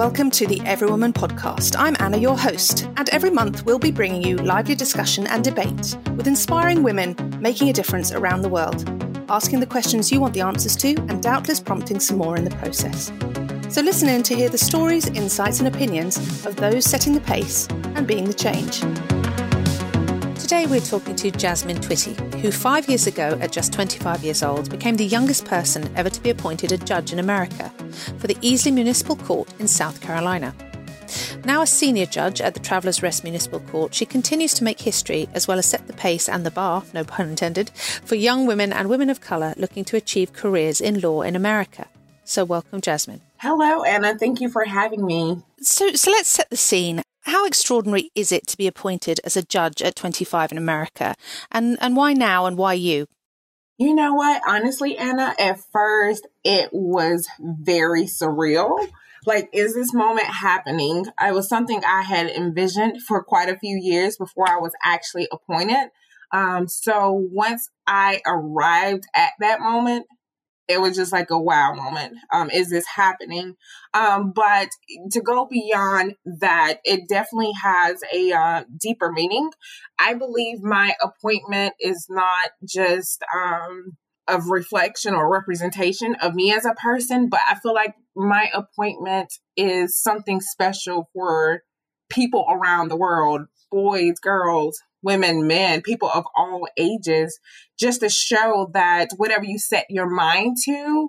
welcome to the Every Woman Podcast. I'm Anna, your host, and every month we'll be bringing you lively discussion and debate with inspiring women making a difference around the world, asking the questions you want the answers to and doubtless prompting some more in the process. So listen in to hear the stories, insights and opinions of those setting the pace and being the change. Today we're talking to Jasmine Twitty, who 5 years ago, at just 25 years old, became the youngest person ever to be appointed a judge in America for the Easley Municipal Court in South Carolina. Now a senior judge at the Travelers Rest Municipal Court, she continues to make history as well as set the pace and the bar, no pun intended, for young women and women of colour looking to achieve careers in law in America. So welcome, Jasmine. Hello, Anna. Thank you for having me. So let's set the scene. How extraordinary is it to be appointed as a judge at 25 in America? And why now and why you? You know what? Honestly, Anna, at first it was very surreal. Like, is this moment happening? It was something I had envisioned for quite a few years before I was actually appointed. So once I arrived at that moment, it was just like a wow moment. Is this happening? But to go beyond that, it definitely has a deeper meaning. I believe my appointment is not just of reflection or representation of me as a person, but I feel like my appointment is something special for people around the world, boys, girls, women, men, people of all ages, just to show that whatever you set your mind to,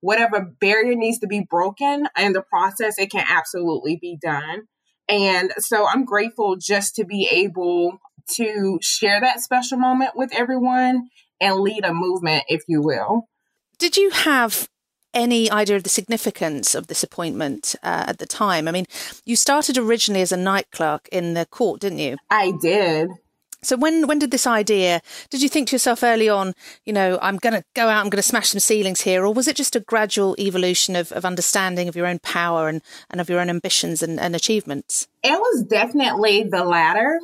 whatever barrier needs to be broken in the process, it can absolutely be done. And so I'm grateful just to be able to share that special moment with everyone and lead a movement, if you will. Did you have any idea of the significance of this appointment at the time? I mean, you started originally as a night clerk in the court, didn't you? I did. So when did this idea, did you think to yourself early on, you know, I'm going to go out, I'm going to smash some ceilings here? Or was it just a gradual evolution of understanding of your own power and of your own ambitions and achievements? It was definitely the latter.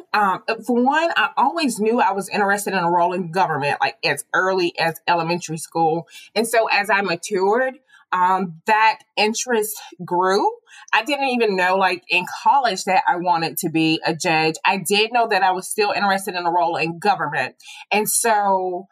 For one, I always knew I was interested in a role in government, like as early as elementary school. And so as I matured, that interest grew. I didn't even know, like in college, that I wanted to be a judge. I did know that I was still interested in a role in government. And so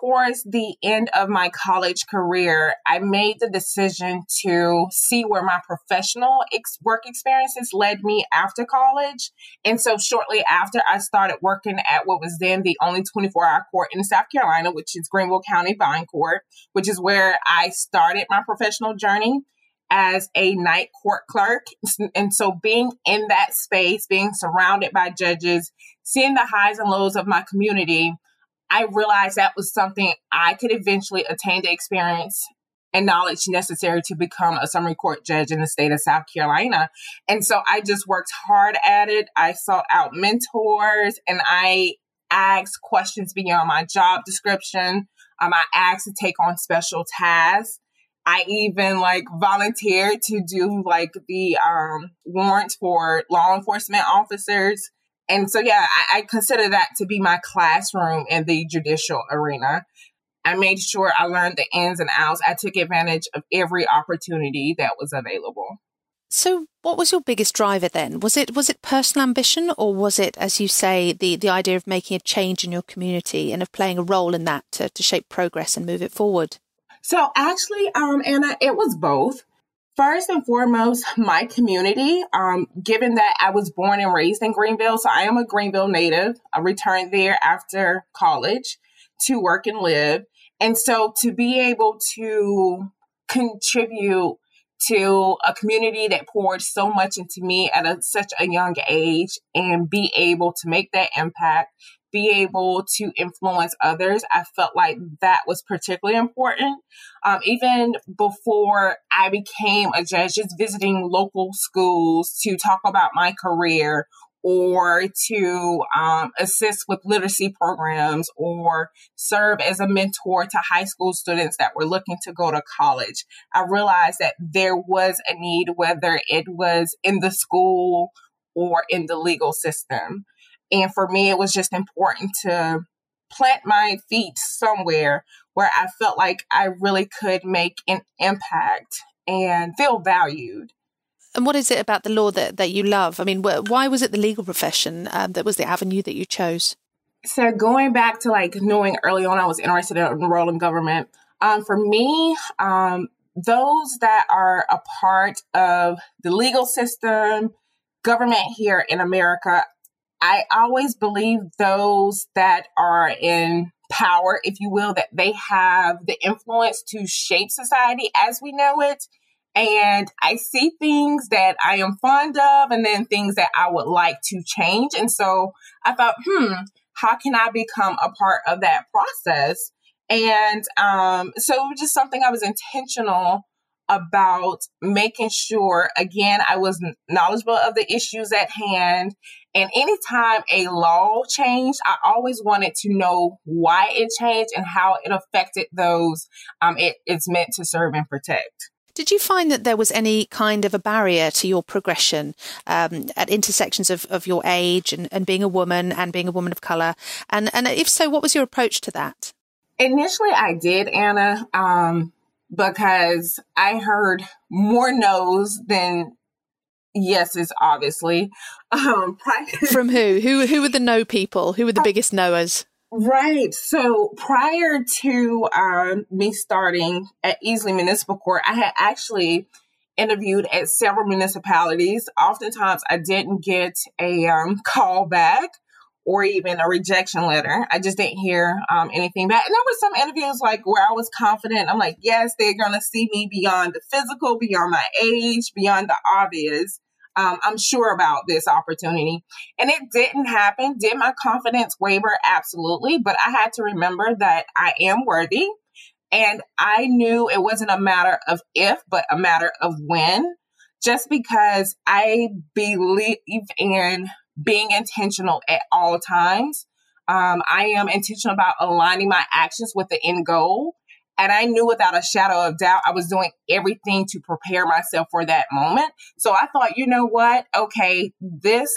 towards the end of my college career, I made the decision to see where my professional work experiences led me after college. And so shortly after, I started working at what was then the only 24-hour court in South Carolina, which is Greenville County Vine Court, which is where I started my professional journey as a night court clerk. And so being in that space, being surrounded by judges, seeing the highs and lows of my community, I realized that was something I could eventually attain the experience and knowledge necessary to become a summary court judge in the state of South Carolina. And so I just worked hard at it. I sought out mentors and I asked questions beyond my job description. I asked to take on special tasks. I even volunteered to do the warrants for law enforcement officers. And so, yeah, I consider that to be my classroom in the judicial arena. I made sure I learned the ins and outs. I took advantage of every opportunity that was available. So what was your biggest driver then? Was it personal ambition, or was it, as you say, the idea of making a change in your community and of playing a role in that to shape progress and move it forward? So actually, Anna, it was both. First and foremost, my community, given that I was born and raised in Greenville, so I am a Greenville native. I returned there after college to work and live. And so to be able to contribute to a community that poured so much into me at such a young age and be able to make that impact, be able to influence others, I felt like that was particularly important. Even before I became a judge, just visiting local schools to talk about my career or to assist with literacy programs or serve as a mentor to high school students that were looking to go to college. I realized that there was a need, whether it was in the school or in the legal system. And for me, it was just important to plant my feet somewhere where I felt like I really could make an impact and feel valued. And what is it about the law that you love? I mean, why was it the legal profession that was the avenue that you chose? So going back to knowing early on, I was interested in role in government. For me, those that are a part of the legal system, government here in America, I always believe those that are in power, if you will, that they have the influence to shape society as we know it. And I see things that I am fond of and then things that I would like to change. And so I thought, how can I become a part of that process? And so it was just something I was intentional about, making sure, again, I was knowledgeable of the issues at hand. And anytime a law changed, I always wanted to know why it changed and how it affected those it's meant to serve and protect. Did you find that there was any kind of a barrier to your progression at intersections of your age and being a woman and being a woman of color? And if so, what was your approach to that? Initially, I did, Anna, because I heard more no's than yeses, obviously. From who? Who were the no people? Who were the biggest noers? Right. So prior to me starting at Easley Municipal Court, I had actually interviewed at several municipalities. Oftentimes, I didn't get a call back or even a rejection letter. I just didn't hear anything back. And there were some interviews where I was confident. I'm like, yes, they're going to see me beyond the physical, beyond my age, beyond the obvious. I'm sure about this opportunity. And it didn't happen. Did my confidence waver? Absolutely. But I had to remember that I am worthy. And I knew it wasn't a matter of if, but a matter of when, just because I believe in being intentional at all times. I am intentional about aligning my actions with the end goal. And I knew without a shadow of doubt, I was doing everything to prepare myself for that moment. So I thought, you know what? Okay,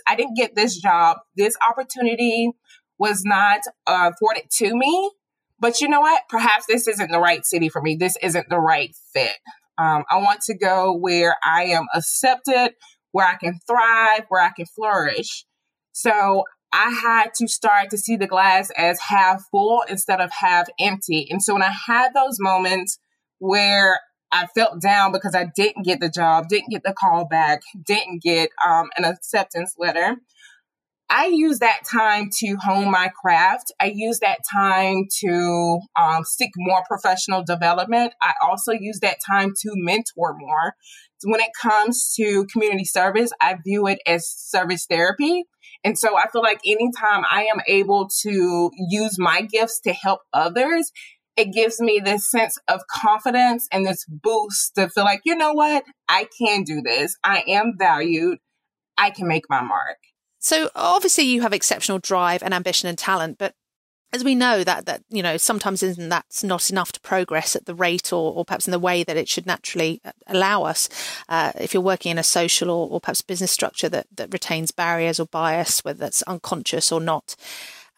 I didn't get this job. This opportunity was not afforded to me. But you know what? Perhaps this isn't the right city for me. This isn't the right fit. I want to go where I am accepted, where I can thrive, where I can flourish. So I had to start to see the glass as half full instead of half empty. And so when I had those moments where I felt down because I didn't get the job, didn't get the call back, didn't get an acceptance letter, I used that time to hone my craft. I used that time to seek more professional development. I also used that time to mentor more. When it comes to community service, I view it as service therapy. And so I feel like anytime I am able to use my gifts to help others, it gives me this sense of confidence and this boost to feel like, you know what, I can do this. I am valued. I can make my mark. So obviously you have exceptional drive and ambition and talent, but as we know that you know, sometimes that's not enough to progress at the rate or perhaps in the way that it should naturally allow us. If you're working in a social or perhaps business structure that retains barriers or bias, whether that's unconscious or not.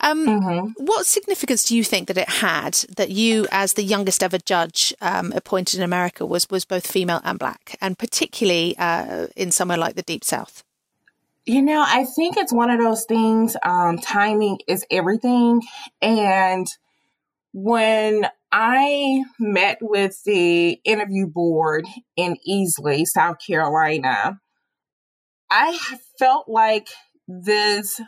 What significance do you think that it had that you, as the youngest ever judge appointed in America, was both female and black, and particularly in somewhere like the Deep South? You know, I think it's one of those things, timing is everything. And when I met with the interview board in Easley, South Carolina, I felt like this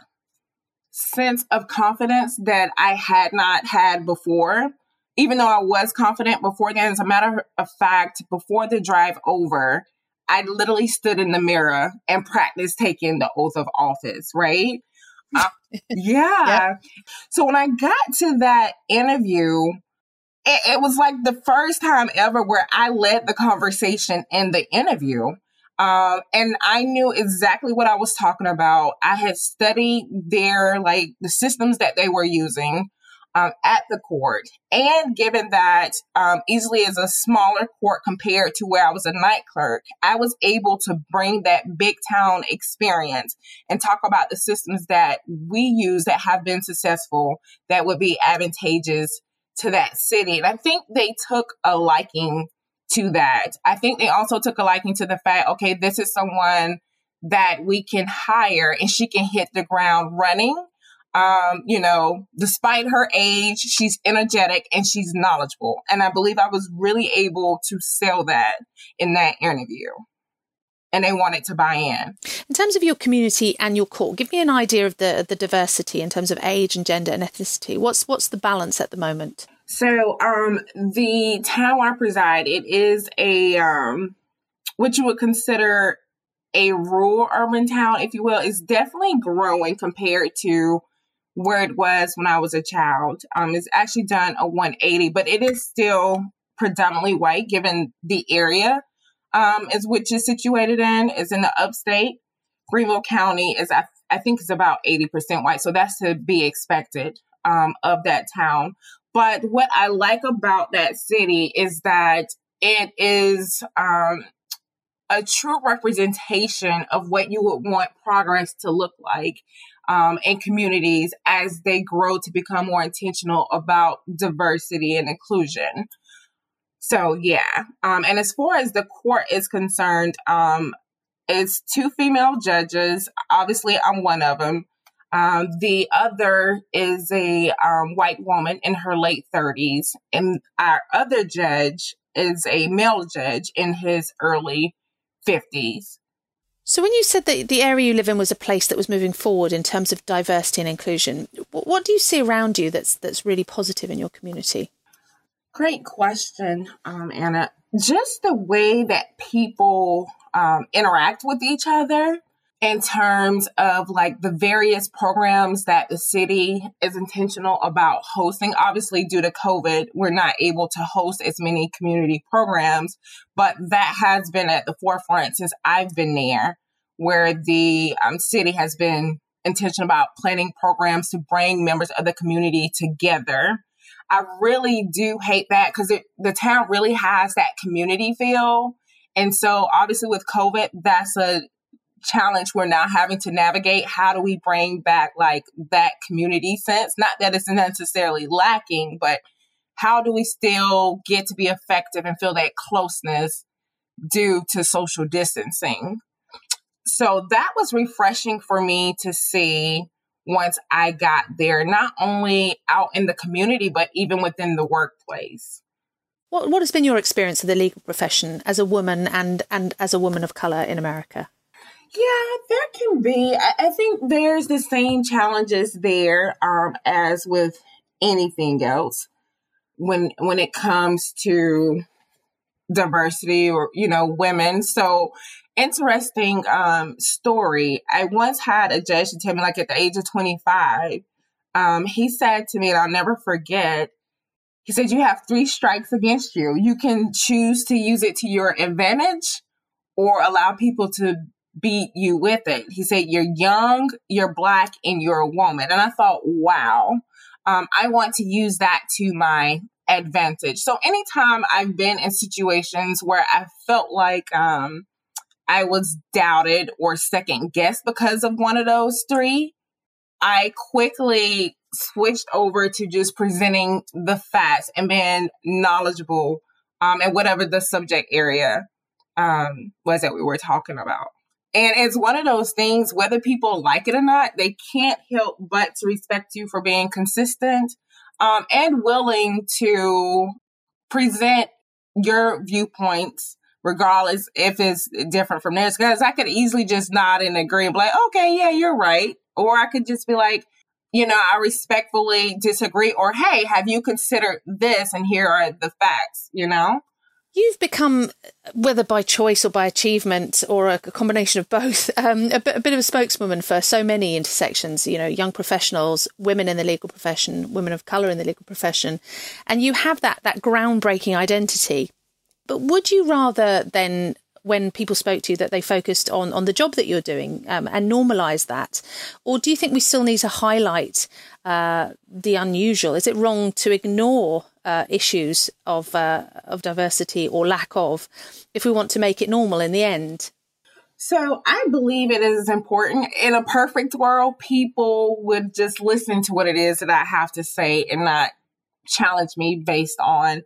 sense of confidence that I had not had before, even though I was confident before then. As a matter of fact, before the drive over, I literally stood in the mirror and practiced taking the oath of office, right? Yeah. So when I got to that interview, it was like the first time ever where I led the conversation in the interview. And I knew exactly what I was talking about. I had studied the systems that they were using at the court. And given that Easley is a smaller court compared to where I was a night clerk, I was able to bring that big town experience and talk about the systems that we use that have been successful, that would be advantageous to that city. And I think they took a liking to that. I think they also took a liking to the fact, okay, this is someone that we can hire and she can hit the ground running. You know, despite her age, she's energetic and she's knowledgeable. And I believe I was really able to sell that in that interview. And they wanted to buy in. In terms of your community and your court, give me an idea of the diversity in terms of age and gender and ethnicity. What's the balance at the moment? So the town I preside, it is a what you would consider a rural urban town, if you will. It's definitely growing compared to where it was when I was a child. It's actually done a 180, but it is still predominantly white given the area is which is situated in. It's in the upstate. Greenville County is, I think it's about 80% white. So that's to be expected of that town. But what I like about that city is that it is a true representation of what you would want progress to look like in communities as they grow to become more intentional about diversity and inclusion. So, yeah. And as far as the court is concerned, it's 2 female judges. Obviously, I'm one of them. The other is a white woman in her late 30s. And our other judge is a male judge in his early 50s. So when you said that the area you live in was a place that was moving forward in terms of diversity and inclusion, what do you see around you that's really positive in your community? Great question, Anna. Just the way that people interact with each other in terms of like the various programs that the city is intentional about hosting. Obviously, due to COVID, we're not able to host as many community programs, but that has been at the forefront since I've been there, where the city has been intentional about planning programs to bring members of the community together. I really do hate that because the town really has that community feel. And so obviously with COVID, that's a challenge we're now having to navigate. How do we bring back like that community sense? Not that it's necessarily lacking, but how do we still get to be effective and feel that closeness due to social distancing? So that was refreshing for me to see once I got there, not only out in the community, but even within the workplace. What has been your experience of the legal profession as a woman and as a woman of color in America? Yeah, there can be. I think there's the same challenges there as with anything else when it comes to diversity or, you know, women. So interesting story. I once had a judge tell me, like at the age of 25, he said to me, and I'll never forget, he said, "You have 3 strikes against you. You can choose to use it to your advantage or allow people to beat you with it." He said, "You're young, you're Black, and you're a woman." And I thought, wow, I want to use that to my advantage. So anytime I've been in situations where I felt like I was doubted or second guessed because of one of those 3, I quickly switched over to just presenting the facts and being knowledgeable in whatever the subject area was that we were talking about. And it's one of those things, whether people like it or not, they can't help but to respect you for being consistent and willing to present your viewpoints, regardless if it's different from theirs. Because I could easily just nod and agree and be like, okay, yeah, you're right. Or I could just be like, you know, I respectfully disagree. Or, hey, have you considered this? And here are the facts, you know? You've become, whether by choice or by achievement or a combination of both, a bit of a spokeswoman for so many intersections, you know, young professionals, women in the legal profession, women of colour in the legal profession. And you have that groundbreaking identity. But would you rather then, when people spoke to you, that they focused on the job that you're doing and normalise that? Or do you think we still need to highlight the unusual? Is it wrong to ignore issues of diversity or lack of, if we want to make it normal in the end? So I believe it is important. In a perfect world, people would just listen to what it is that I have to say and not challenge me based on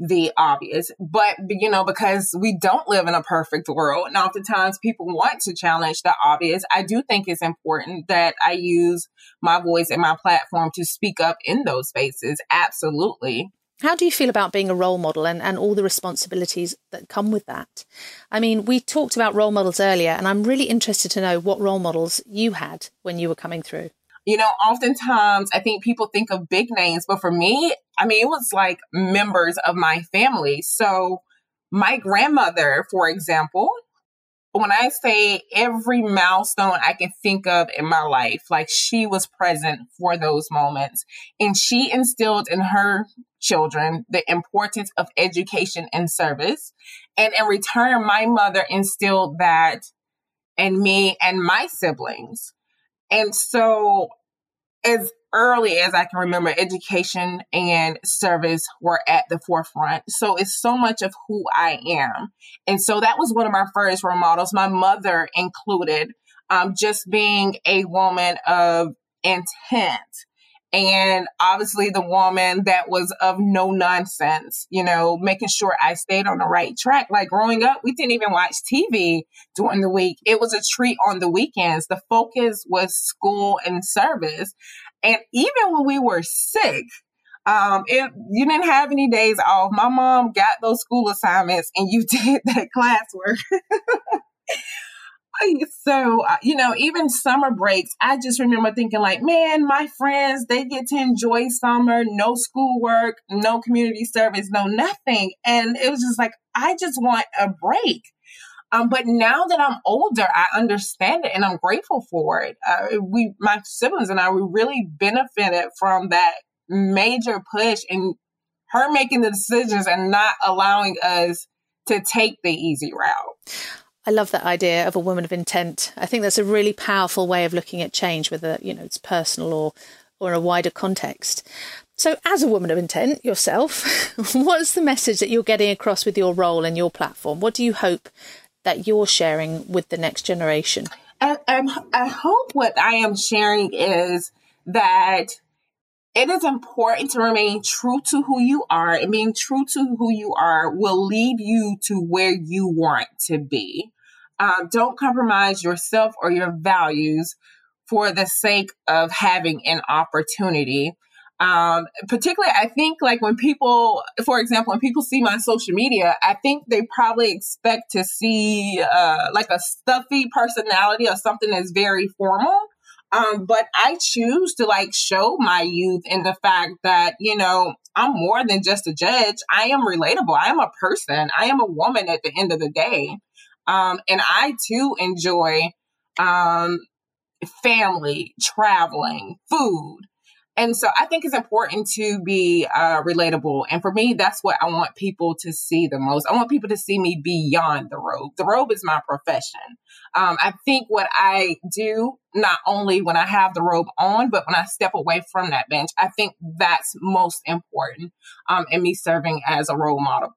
the obvious, but, you know, because we don't live in a perfect world and oftentimes people want to challenge the obvious, I do think it's important that I use my voice and my platform to speak up in those spaces. Absolutely. How do you feel about being a role model and all the responsibilities that come with that? I mean, we talked about role models earlier, and I'm really interested to know what role models you had when you were coming through. You know, oftentimes I think people think of big names, but for me, I mean, it was like members of my family. So my grandmother, for example, when I say every milestone I can think of in my life, like she was present for those moments. And she instilled in her children the importance of education and service. And in return, my mother instilled that in me and my siblings. And so as early as I can remember, education and service were at the forefront. So it's so much of who I am. And so that was one of my first role models, my mother included, just being a woman of intent. And obviously the woman that was of no nonsense, you know, making sure I stayed on the right track. Like growing up, we didn't even watch TV during the week. It was a treat on the weekends. The focus was school and service. And even when we were sick, you didn't have any days off. My mom got those school assignments and you did that classwork. So, you know, even summer breaks, I just remember thinking like, man, my friends, they get to enjoy summer, no schoolwork, no community service, no nothing. And it was just like, I just want a break. But now that I'm older, I understand it and I'm grateful for it. My siblings and I, we really benefited from that major push and her making the decisions and not allowing us to take the easy route. I love that idea of a woman of intent. I think that's a really powerful way of looking at change, whether, you know, it's personal or a wider context. So as a woman of intent yourself, what's the message that you're getting across with your role and your platform? What do you hope that you're sharing with the next generation? I hope what I am sharing is that it is important to remain true to who you are, and being true to who you are will lead you to where you want to be. Don't compromise yourself or your values for the sake of having an opportunity. Particularly, I think like when people, for example, when people see my social media, I think they probably expect to see like a stuffy personality or something that's very formal. But I choose to like show my youth and the fact that, you know, I'm more than just a judge. I am relatable. I am a person. I am a woman at the end of the day. And I too enjoy family, traveling, food. And so I think it's important to be relatable. And for me, that's what I want people to see the most. I want people to see me beyond the robe. The robe is my profession. I think what I do, not only when I have the robe on, but when I step away from that bench, I think that's most important in me serving as a role model.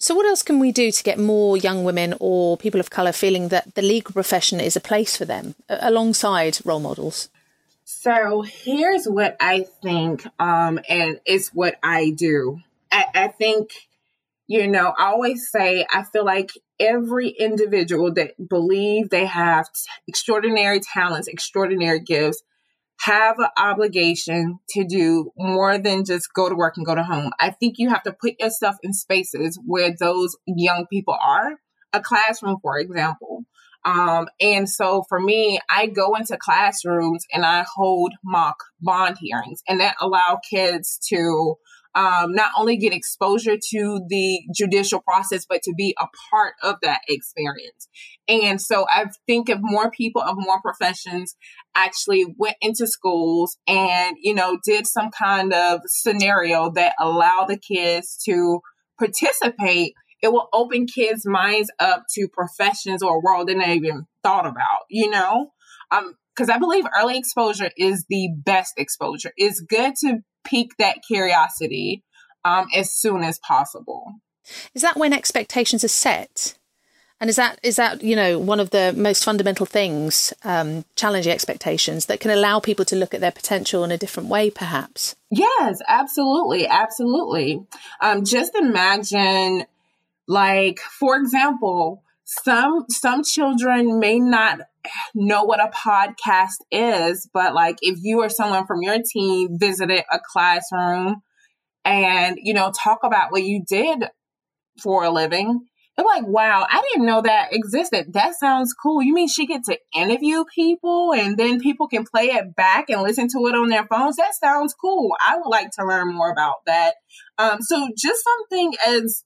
So what else can we do to get more young women or people of colour feeling that the legal profession is a place for them alongside role models? So here's what I think, and it's what I do. I think, you know, I always say, I feel like every individual that believes they have extraordinary talents, extraordinary gifts, have an obligation to do more than just go to work and go to home. I think you have to put yourself in spaces where those young people are, a classroom, for example. And so for me, I go into classrooms and I hold mock bond hearings, and that allow kids to not only get exposure to the judicial process, but to be a part of that experience. And so I think if more people of more professions actually went into schools and, you know, did some kind of scenario that allowed the kids to participate, it will open kids' minds up to professions or a world they never even thought about, you know? Because I believe early exposure is the best exposure. It's good to pique that curiosity as soon as possible. Is that when expectations are set? And is that one of the most fundamental things, challenging expectations that can allow people to look at their potential in a different way, perhaps? Yes, absolutely. Absolutely. Just imagine, like, for example, some children may not know what a podcast is, but like if you or someone from your team visited a classroom and, talk about what you did for a living, they're like, wow, I didn't know that existed. That sounds cool. You mean she gets to interview people and then people can play it back and listen to it on their phones? That sounds cool. I would like to learn more about that. So just something as,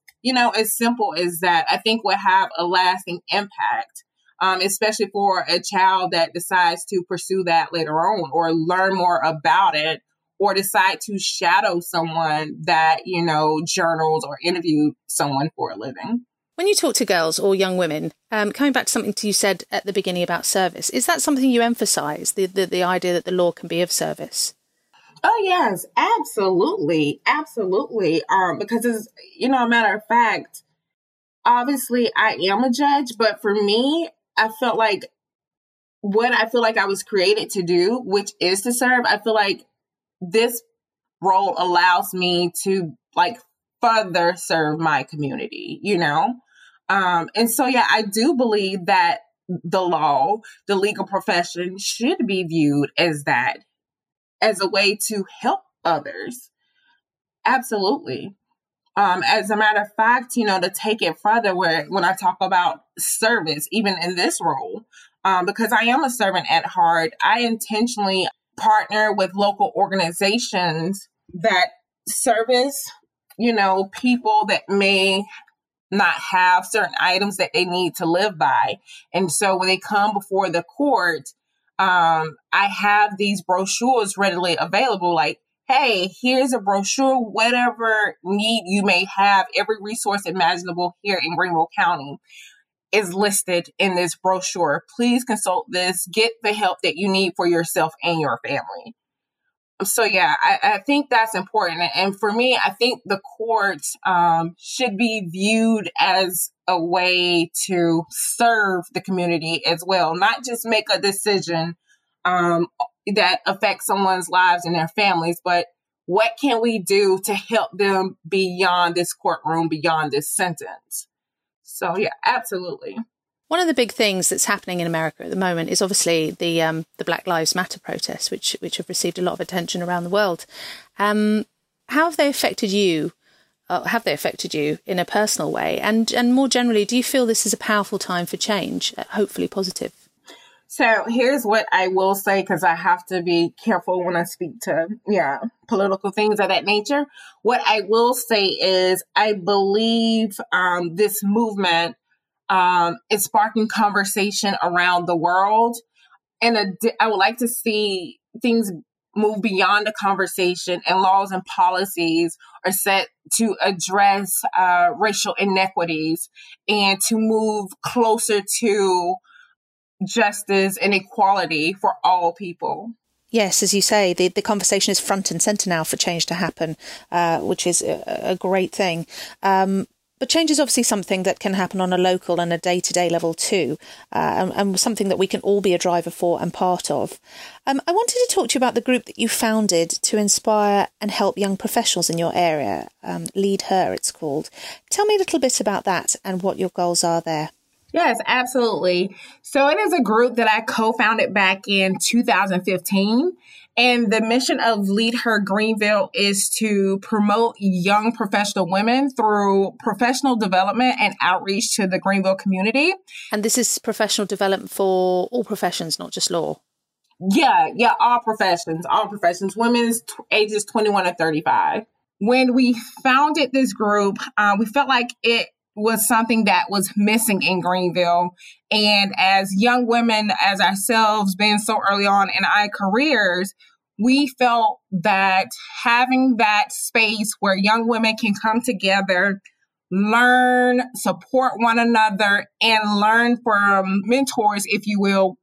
as simple as that, I think will have a lasting impact, especially for a child that decides to pursue that later on or learn more about it or decide to shadow someone that, journals or interview someone for a living. When you talk to girls or young women, coming back to something you said at the beginning about service, is that something you emphasize, the idea that the law can be of service? Oh, yes, absolutely. Absolutely. Because, as a matter of fact, obviously I am a judge, but for me, I felt like what I feel like I was created to do, which is to serve, I feel like this role allows me to further serve my community, And so, yeah, I do believe that the law, the legal profession should be viewed as that, as a way to help others. Absolutely. As a matter of fact, to take it further when I talk about service, even in this role, because I am a servant at heart, I intentionally partner with local organizations that service, people that may not have certain items that they need to live by. And so when they come before the court, I have these brochures readily available, like, hey, here's a brochure, whatever need you may have, every resource imaginable here in Greenville County is listed in this brochure. Please consult this, get the help that you need for yourself and your family. So, yeah, I think that's important. And for me, I think the court should be viewed as a way to serve the community as well, not just make a decision that affects someone's lives and their families, but what can we do to help them beyond this courtroom, beyond this sentence? So, yeah, absolutely. One of the big things that's happening in America at the moment is obviously the Black Lives Matter protests, which have received a lot of attention around the world. How have they affected you? Have they affected you in a personal way? And more generally, do you feel this is a powerful time for change, hopefully positive? So here's what I will say, because I have to be careful when I speak to political things of that nature. What I will say is I believe this movement is sparking conversation around the world. And I would like to see things move beyond the conversation, and laws and policies are set to address racial inequities and to move closer to justice and equality for all people. Yes, as you say, the conversation is front and centre now for change to happen, which is a great thing. But change is obviously something that can happen on a local and a day-to-day level too, and something that we can all be a driver for and part of. I wanted to talk to you about the group that you founded to inspire and help young professionals in your area, Lead Her, it's called. Tell me a little bit about that and what your goals are there. Yes, absolutely. So it is a group that I co-founded back in 2015. And the mission of Lead Her Greenville is to promote young professional women through professional development and outreach to the Greenville community. And this is professional development for all professions, not just law? Yeah, all professions, women's ages 21 to 35. When we founded this group, we felt like it was something that was missing in Greenville. And as young women, as ourselves, being so early on in our careers, we felt that having that space where young women can come together, learn, support one another, and learn from mentors, if you will,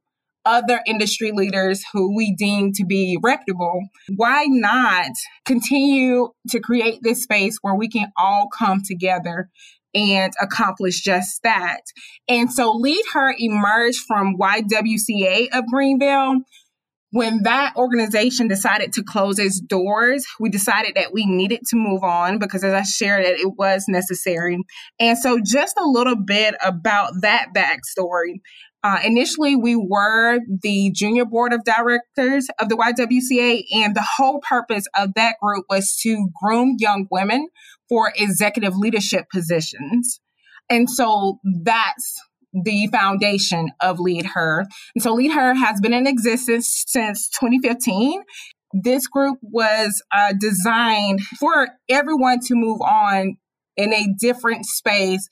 other industry leaders who we deem to be reputable, why not continue to create this space where we can all come together and accomplish just that. And so Lead Her emerged from YWCA of Greenville. When that organization decided to close its doors, we decided that we needed to move on because, as I shared, that it was necessary. And so just a little bit about that backstory. Initially, we were the junior board of directors of the YWCA, and the whole purpose of that group was to groom young women for executive leadership positions. And so that's the foundation of Lead Her. And so Lead Her has been in existence since 2015. This group was designed for everyone to move on in a different space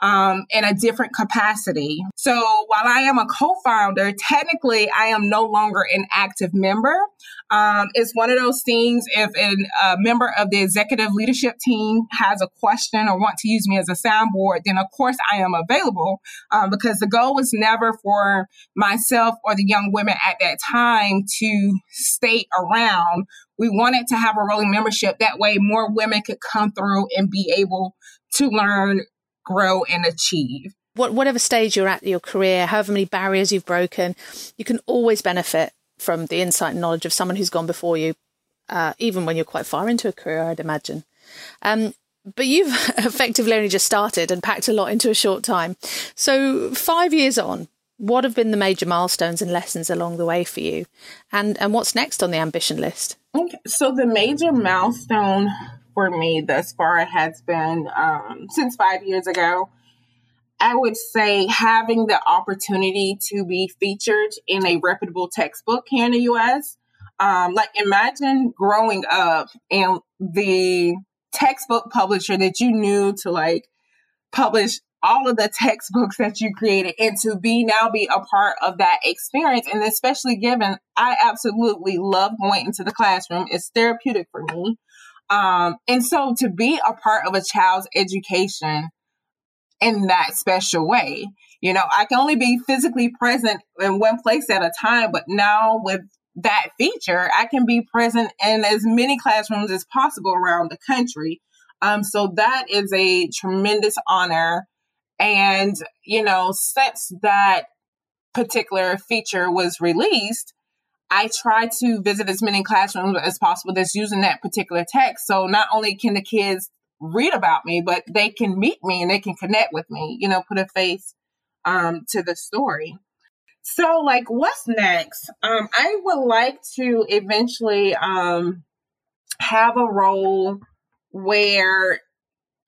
in a different capacity. So while I am a co-founder, technically I am no longer an active member. It's one of those things, if a member of the executive leadership team has a question or want to use me as a soundboard, then of course I am available because the goal was never for myself or the young women at that time to stay around. We wanted to have a rolling membership. That way more women could come through and be able to learn, grow, and achieve. Whatever stage you're at in your career, however many barriers you've broken, you can always benefit from the insight and knowledge of someone who's gone before you, even when you're quite far into a career, I'd imagine. But you've effectively only just started and packed a lot into a short time. So 5 years on, what have been the major milestones and lessons along the way for you? And what's next on the ambition list? Okay, so the major milestone for me thus far has been, since 5 years ago, I would say having the opportunity to be featured in a reputable textbook here in the U.S. Like, imagine growing up and the textbook publisher that you knew to like publish all of the textbooks that you created, and to now be a part of that experience. And especially given, I absolutely love going into the classroom. It's therapeutic for me. And so to be a part of a child's education in that special way. You know, I can only be physically present in one place at a time, but now with that feature, I can be present in as many classrooms as possible around the country. So that is a tremendous honor. And, you know, since that particular feature was released, I try to visit as many classrooms as possible that's using that particular text. So not only can the kids read about me, but they can meet me and they can connect with me, you know, put a face to the story. So like, what's next? I would like to eventually have a role where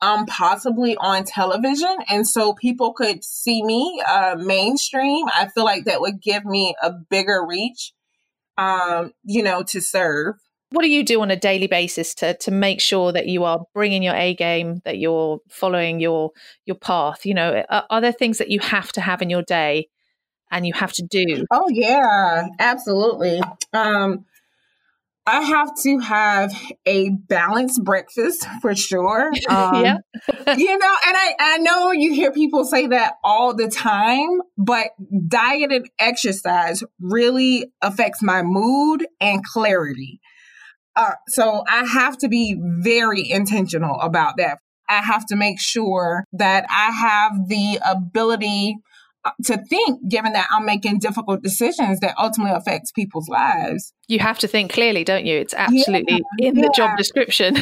I'm possibly on television. And so people could see me mainstream. I feel like that would give me a bigger reach, you know, to serve. What do you do on a daily basis to make sure that you are bringing your A game, that you're following your path? You know, are there things that you have to have in your day and you have to do? Oh, yeah, absolutely. I have to have a balanced breakfast for sure. Yeah. You know, and I know you hear people say that all the time, but diet and exercise really affects my mood and clarity. So I have to be very intentional about that. I have to make sure that I have the ability to think, given that I'm making difficult decisions that ultimately affects people's lives. You have to think clearly, don't you? It's absolutely the job description.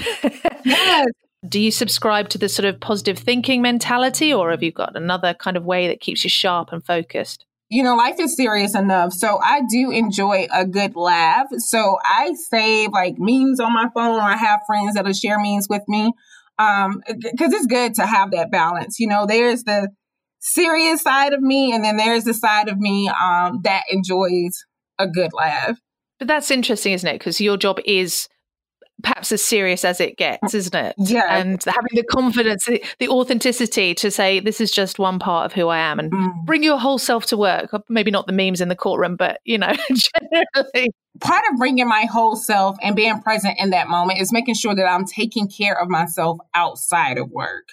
Yes. Do you subscribe to the sort of positive thinking mentality, or have you got another kind of way that keeps you sharp and focused? You know, life is serious enough. So I do enjoy a good laugh. So I save like memes on my phone, or I have friends that'll share memes with me. Because it's good to have that balance. You know, there's the serious side of me, and then there's the side of me that enjoys a good laugh. But that's interesting, isn't it? Because your job is perhaps as serious as it gets, isn't it? Yeah. And having the confidence, the authenticity to say, this is just one part of who I am, and bring your whole self to work. Maybe not the memes in the courtroom, but, you know, generally. Part of bringing my whole self and being present in that moment is making sure that I'm taking care of myself outside of work.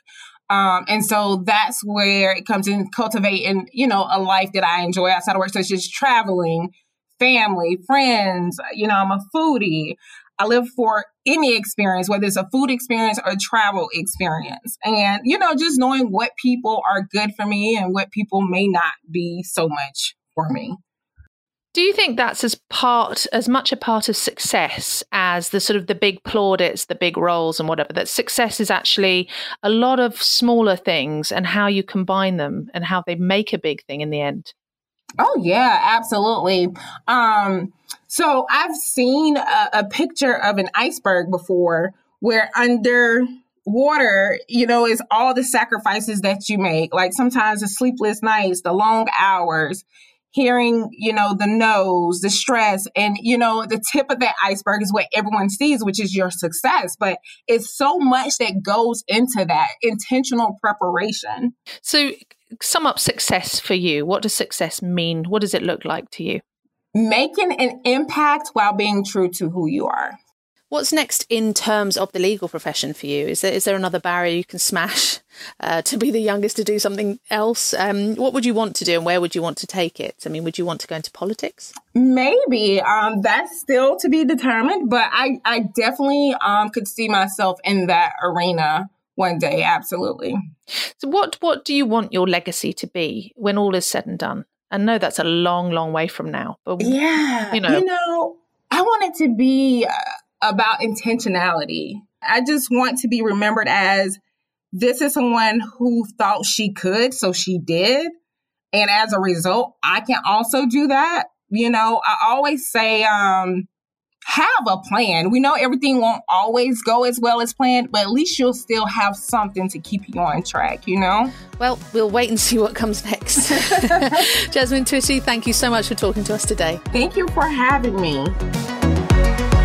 And so that's where it comes in cultivating, you know, a life that I enjoy outside of work, such as traveling, family, friends. You know, I'm a foodie. I live for any experience, whether it's a food experience or a travel experience. And, you know, just knowing what people are good for me and what people may not be so much for me. Do you think that's as much a part of success as the sort of the big plaudits, the big roles and whatever, that success is actually a lot of smaller things and how you combine them and how they make a big thing in the end? Oh, yeah, absolutely. So I've seen a picture of an iceberg before where underwater, you know, is all the sacrifices that you make. Like sometimes the sleepless nights, the long hours, hearing, you know, the no's, the stress, and, you know, the tip of that iceberg is what everyone sees, which is your success. But it's so much that goes into that intentional preparation. So sum up success for you. What does success mean? What does it look like to you? Making an impact while being true to who you are. What's next in terms of the legal profession for you? Is there another barrier you can smash to be the youngest to do something else? What would you want to do and where would you want to take it? I mean, would you want to go into politics? Maybe. That's still to be determined, but I definitely could see myself in that arena one day. Absolutely. So what do you want your legacy to be when all is said and done? I know that's a long, long way from now. But yeah. You know, I want it to be... about intentionality. I just want to be remembered as this is someone who thought she could, so she did. And as a result, I can also do that. You know, I always say, have a plan. We know everything won't always go as well as planned, but at least you'll still have something to keep you on track, you know? Well, we'll wait and see what comes next. Jasmine Twitty, thank you so much for talking to us today. Thank you for having me.